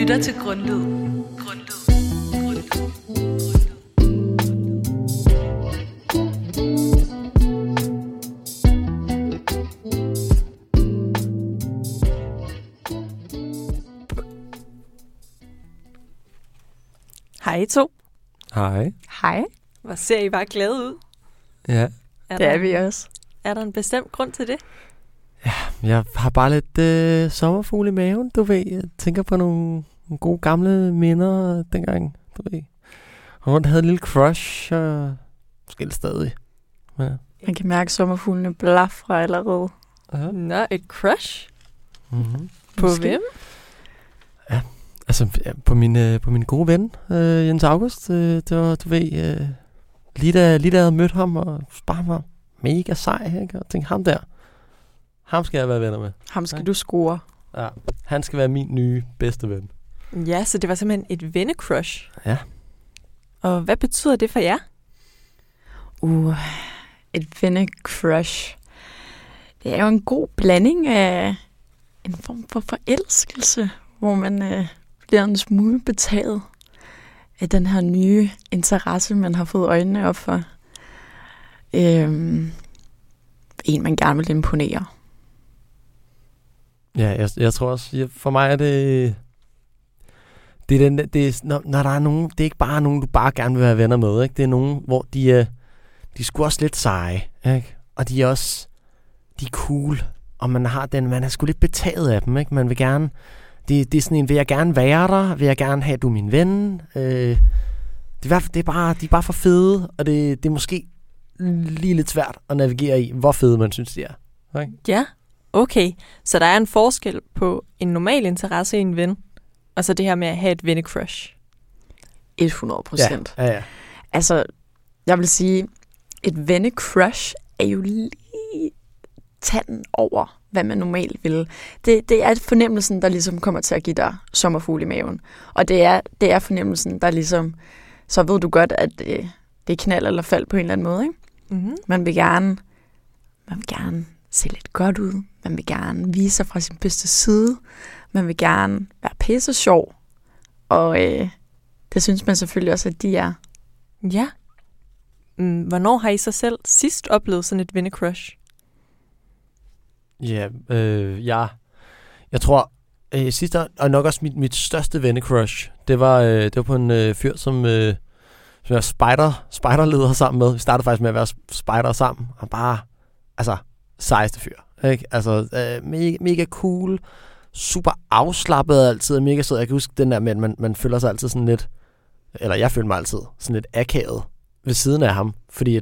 lytter til Grundtvig. Hej to. Hej. Hej. Hvor ser I bare glade ud? Ja. Det er vi også. Er der en bestemt grund til det? Ja, jeg har bare lidt sommerfugle i maven, du ved. Jeg tænker på nogle gode gamle minder dengang, du ved. Hun havde en lille crush, og måske stadig. Ja. Man kan mærke sommerfuglene blafre allerede. Ja. Nå, et crush? Mm-hmm. På hvem? Ja, altså ja, på min gode ven, Jens August. Det var, du ved, lige da jeg havde mødt ham, og bare var mega sej, ikke? Og tænkte, ham der. Ham skal jeg være venner med. Ham skal du score. Ja, han skal være min nye bedste ven. Ja, så det var simpelthen et vennecrush. Ja. Og hvad betyder det for jer? Et vennecrush. Det er jo en god blanding af en form for forelskelse, hvor man bliver en smule betaget af den her nye interesse, man har fået øjnene op for. En, man gerne vil imponere. Ja, jeg tror også, for mig er det er, når der er nogen, det er ikke bare nogen, du bare gerne vil være venner med, ikke? Det er nogen, hvor de er sgu også lidt seje, ikke? Og de er cool, og man er sgu lidt betaget af dem, ikke? Man vil gerne, det er sådan en, vil jeg gerne være der, vil jeg gerne have, du er min ven, de er bare for fede, og det er måske lige lidt svært at navigere i, hvor fede man synes, de er, ikke? Ja. Okay, så der er en forskel på en normal interesse i en ven, og så det her med at have et vennecrush. 100%. Ja. Altså, jeg vil sige, et vennecrush er jo lige tanden over, hvad man normalt vil. Det er fornemmelsen, der ligesom kommer til at give dig sommerfugle i maven. Og det er fornemmelsen, der ligesom, så ved du godt, at det er knald eller fald på en eller anden måde, ikke? Mm-hmm. Man vil gerne se lidt godt ud. Man vil gerne vise sig fra sin bedste side. Man vil gerne være pisse sjov. Og det synes man selvfølgelig også, at de er. Ja. Hvornår har I så selv sidst oplevet sådan et vennecrush? Ja, jeg tror sidst, og nok også mit største vennecrush, det var på en fyr, som jeg var spejderleder sammen med. Vi startede faktisk med at være spejder sammen. Og bare, altså, sejeste fyr, ikke? Altså, mega cool, super afslappet altid, mega sød. Jeg kan huske den der med, at man føler sig altid sådan lidt, eller jeg føler mig altid sådan lidt akavet ved siden af ham, fordi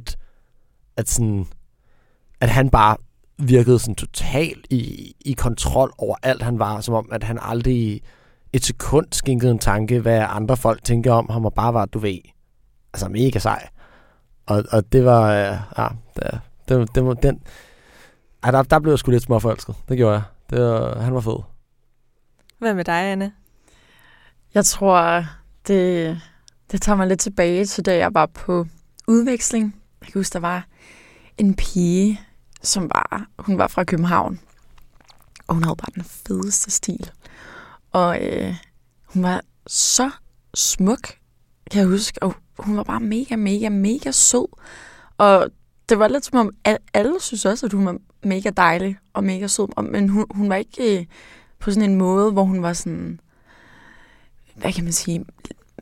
at han bare virkede sådan totalt i kontrol over alt, han var, som om, at han aldrig et sekund skænkede en tanke, hvad andre folk tænker om ham, og bare var, du ved, altså mega sej. Og det var, der blev jeg sgu lidt småforelsket. Det gjorde jeg. Han var fed. Hvad med dig, Anne? Jeg tror, det tager mig lidt tilbage til, da jeg var på udveksling. Jeg kan huske, der var en pige, hun var fra København. Og hun havde bare den fedeste stil. Og hun var så smuk, kan jeg huske. Og hun var bare mega, mega, mega sød. Og det var lidt som om, at alle synes også, at hun var mega dejlig og mega sød. Men hun var ikke på sådan en måde, hvor hun var sådan, hvad kan man sige,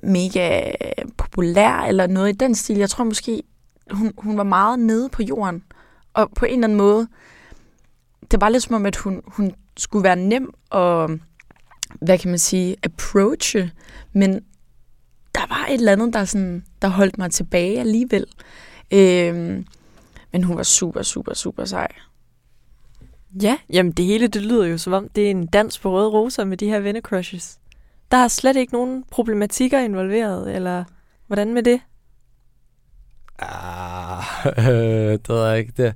mega populær eller noget i den stil. Jeg tror måske, hun var meget nede på jorden. Og på en eller anden måde, det var lidt som om, at hun skulle være nem og, hvad kan man sige, approache. Men der var et eller andet, der holdt mig tilbage alligevel. Men hun var super, super, super sej. Ja, jamen det hele, det lyder jo som om, det er en dans på røde roser med de her vennecrushes. Der er slet ikke nogen problematikker involveret, eller hvordan med det? Det ved jeg ikke.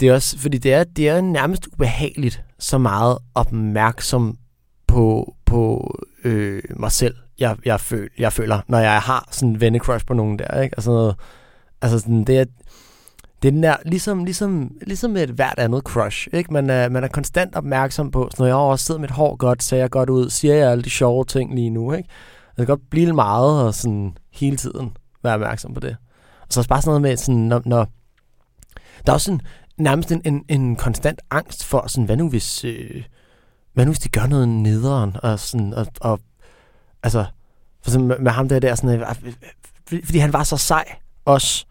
Det er også, fordi det er nærmest ubehageligt, så meget opmærksom på mig selv, jeg føler, når jeg har sådan en vennecrush på nogen der, ikke? Altså sådan, Det er nær, ligesom et hvert andet crush, ikke? Man er konstant opmærksom på, når jeg også sidder mit hår godt, ser jeg godt ud, siger jeg alle de sjove ting lige nu, ikke? Jeg kan godt blive meget og sådan hele tiden være opmærksom på det. Og så er det bare sådan noget med, sådan, når der er også sådan, nærmest en konstant angst for, sådan, hvad nu hvis de gør noget nederen, og sådan, og altså, for eksempel med ham der sådan, fordi han var så sej også,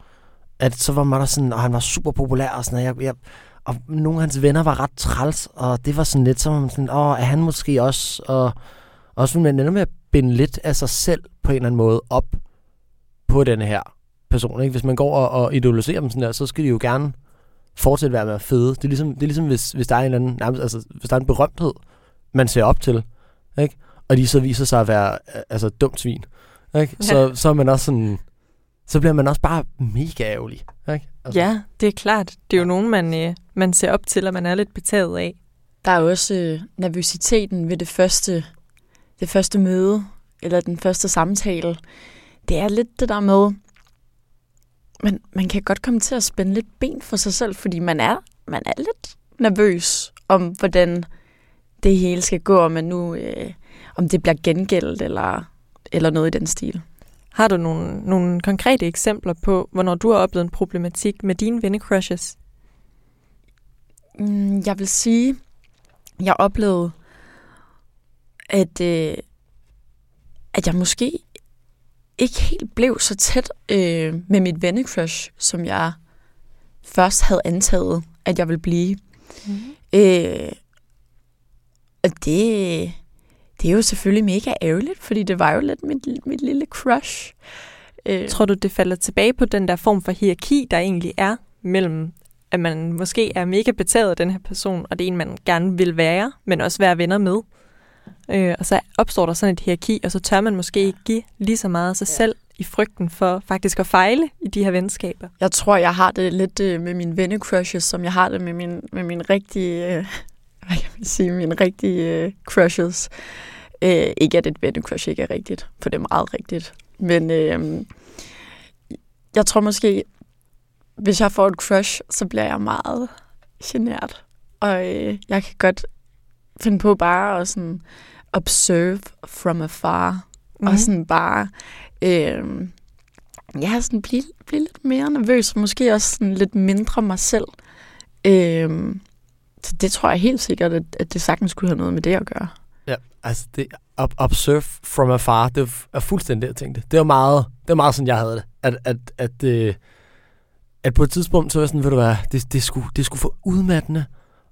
at så var man der sådan, og han var super populær og sådan, og nogle af hans venner var ret træls, og det var sådan lidt, så var man sådan, er han måske også, og så ville man ender med at binde lidt af sig selv på en eller anden måde op på denne her person, ikke? Hvis man går og idoliserer dem sådan der, så skal de jo gerne fortsætte være med at fede. Det er ligesom hvis der er en eller anden, altså hvis der er en berømthed, man ser op til, ikke? Og de så viser sig at være altså dumt svin, ikke? Ja. Så er man også sådan, så bliver man også bare mega ærgerlig, ikke? Altså. Ja, det er klart. Det er jo nogen, man ser op til, og man er lidt betaget af. Der er jo også nervøsiteten ved det første møde, eller den første samtale. Det er lidt det der med, man kan godt komme til at spænde lidt ben for sig selv, fordi man er lidt nervøs om, hvordan det hele skal gå, om man nu om det bliver gengældt eller noget i den stil. Har du nogle konkrete eksempler på, hvornår du har oplevet en problematik med dine vennecrushes? Jeg vil sige, jeg oplevede, at jeg måske ikke helt blev så tæt med mit vennecrush, som jeg først havde antaget, at jeg ville blive. Mm-hmm. Og det er jo selvfølgelig mega ærgerligt, fordi det var jo lidt mit lille crush. Tror du, det falder tilbage på den der form for hierarki, der egentlig er mellem, at man måske er mega betaget af den her person, og det er en, man gerne vil være, men også være venner med? Og så opstår der sådan et hierarki, og så tør man måske ikke give lige så meget af sig selv i frygten for faktisk at fejle i de her venskaber. Jeg tror, jeg har det lidt med mine vennecrushes, som jeg har det med min rigtige, hvad kan man sige, mine rigtige crushes. Ikke at et vennecrush ikke er rigtigt, for det er meget rigtigt. Men jeg tror måske, hvis jeg får et crush, så bliver jeg meget genert. Og jeg kan godt finde på bare at sådan observe from afar, og sådan bare sådan blive lidt mere nervøs, og måske også sådan lidt mindre mig selv. Så det tror jeg helt sikkert, at det sagtens kunne have noget med det at gøre. Ja, altså det observe from afar, det er fuldstændig det, jeg tænkte. Det var meget sådan, jeg havde det. At på et tidspunkt, så var jeg sådan, ved du hvad, det skulle få udmattende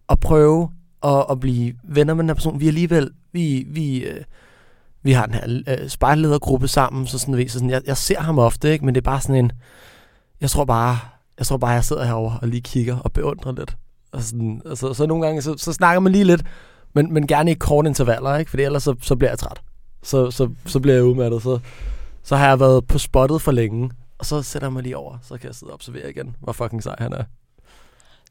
at prøve og blive venner med den her person. Vi alligevel, vi har den her spejlledergruppe sammen, så sådan jeg ser ham ofte, ikke, men det er bare sådan en, jeg tror bare, jeg sidder herovre og lige kigger og beundrer lidt. Og sådan, altså, så nogle gange, så snakker man lige lidt, men gerne i korte intervaller, ikke, for ellers så bliver jeg træt. Så bliver jeg udmattet, så har jeg været på spottet for længe, og så sætter jeg mig lige over, så kan jeg sidde og observere igen, hvor fucking sej han er.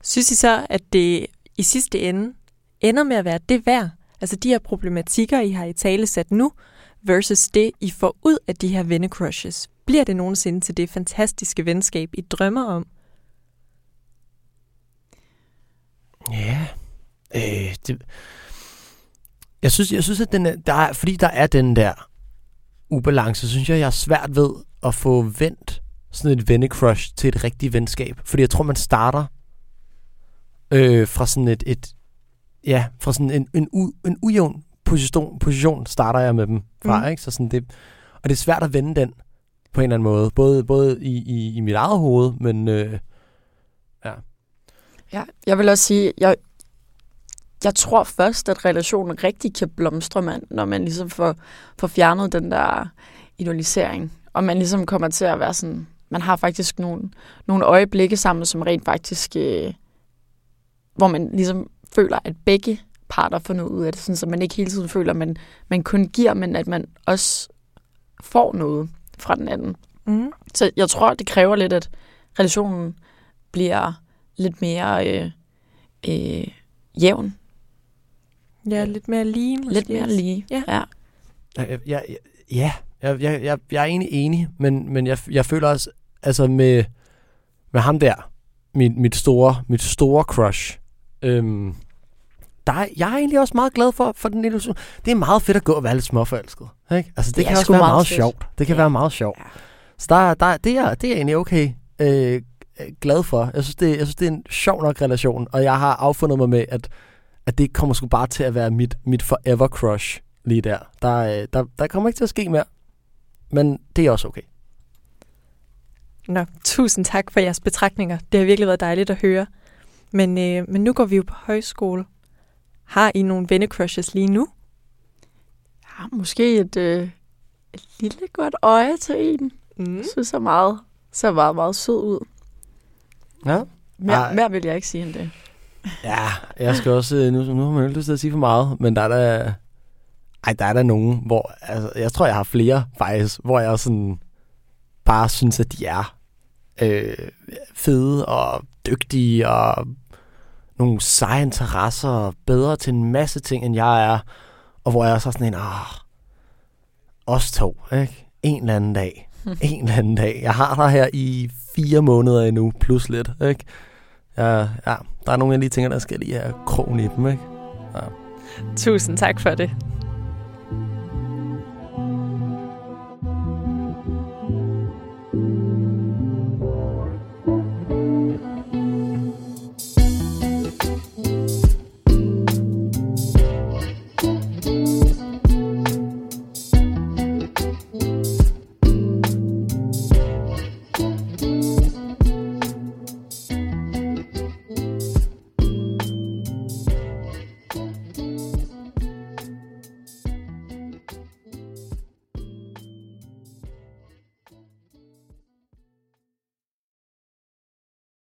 Synes I så, at det i sidste ende ender med at være det værd? Altså de her problematikker, I har i tale sat nu, versus det, I får ud af de her vennecrushes. Bliver det nogensinde til det fantastiske venskab, I drømmer om? Ja. Jeg synes, at fordi der er den der ubalance, synes jeg er svært ved at få vendt sådan et vennecrush til et rigtigt venskab. Fordi jeg tror, man starter fra sådan fra sådan en ujævn position starter jeg med dem fra, ikke? Så sådan det, og det er svært at vende den på en eller anden måde, både i mit eget hoved, men ja, jeg vil også sige, jeg tror først, at relationen rigtig kan blomstre, når man ligesom får fjernet den der idolisering, og man ligesom kommer til at være sådan, man har faktisk nogle øjeblikke sammen, som rent faktisk hvor man ligesom føler, at begge parter får noget ud af det, sådan, så man ikke hele tiden føler, at man kun giver, men at man også får noget fra den anden. Mm. Så jeg tror, det kræver lidt, at relationen bliver lidt mere jævn. Ja, lidt mere lige. Måske. Lidt mere lige, ja. Jeg er egentlig enig, men jeg føler også, altså med ham der, mit store crush. Jeg er egentlig også meget glad for den illusion. Det er meget fedt at gå og være lidt småforelsket. Ikke? Altså, det kan også være meget sjovt. Det kan være meget sjovt. Så det er egentlig okay glad for. Jeg synes, det er en sjov nok relation, og jeg har affundet mig med, at det kommer sgu bare til at være mit forever crush lige der. Der kommer ikke til at ske mere, men det er også okay. Nå, tusind tak for jeres betragtninger. Det har virkelig været dejligt at høre. Men nu går vi jo på højskole. Har I nogle vennecrushes lige nu? Ja, måske et lille godt øje til en. Mm. Jeg synes, så meget sød ud. Ja. Mere vil jeg ikke sige end det. Ja, jeg skal også... Nu har man jo lyst til at sige for meget, men der er da nogen, hvor... Altså, jeg tror, jeg har flere faktisk, hvor jeg sådan bare synes, at de er fede og dygtige og nogle seje interesser og bedre til en masse ting, end jeg er. Og hvor jeg også har sådan en... os to, ikke? En eller anden dag. Jeg har dig her i 4 måneder endnu, plus lidt, ikke? Ja, der er nogle, jeg lige tænker, der skal lige have krogen i dem, ikke? Ja. Tusind tak for det.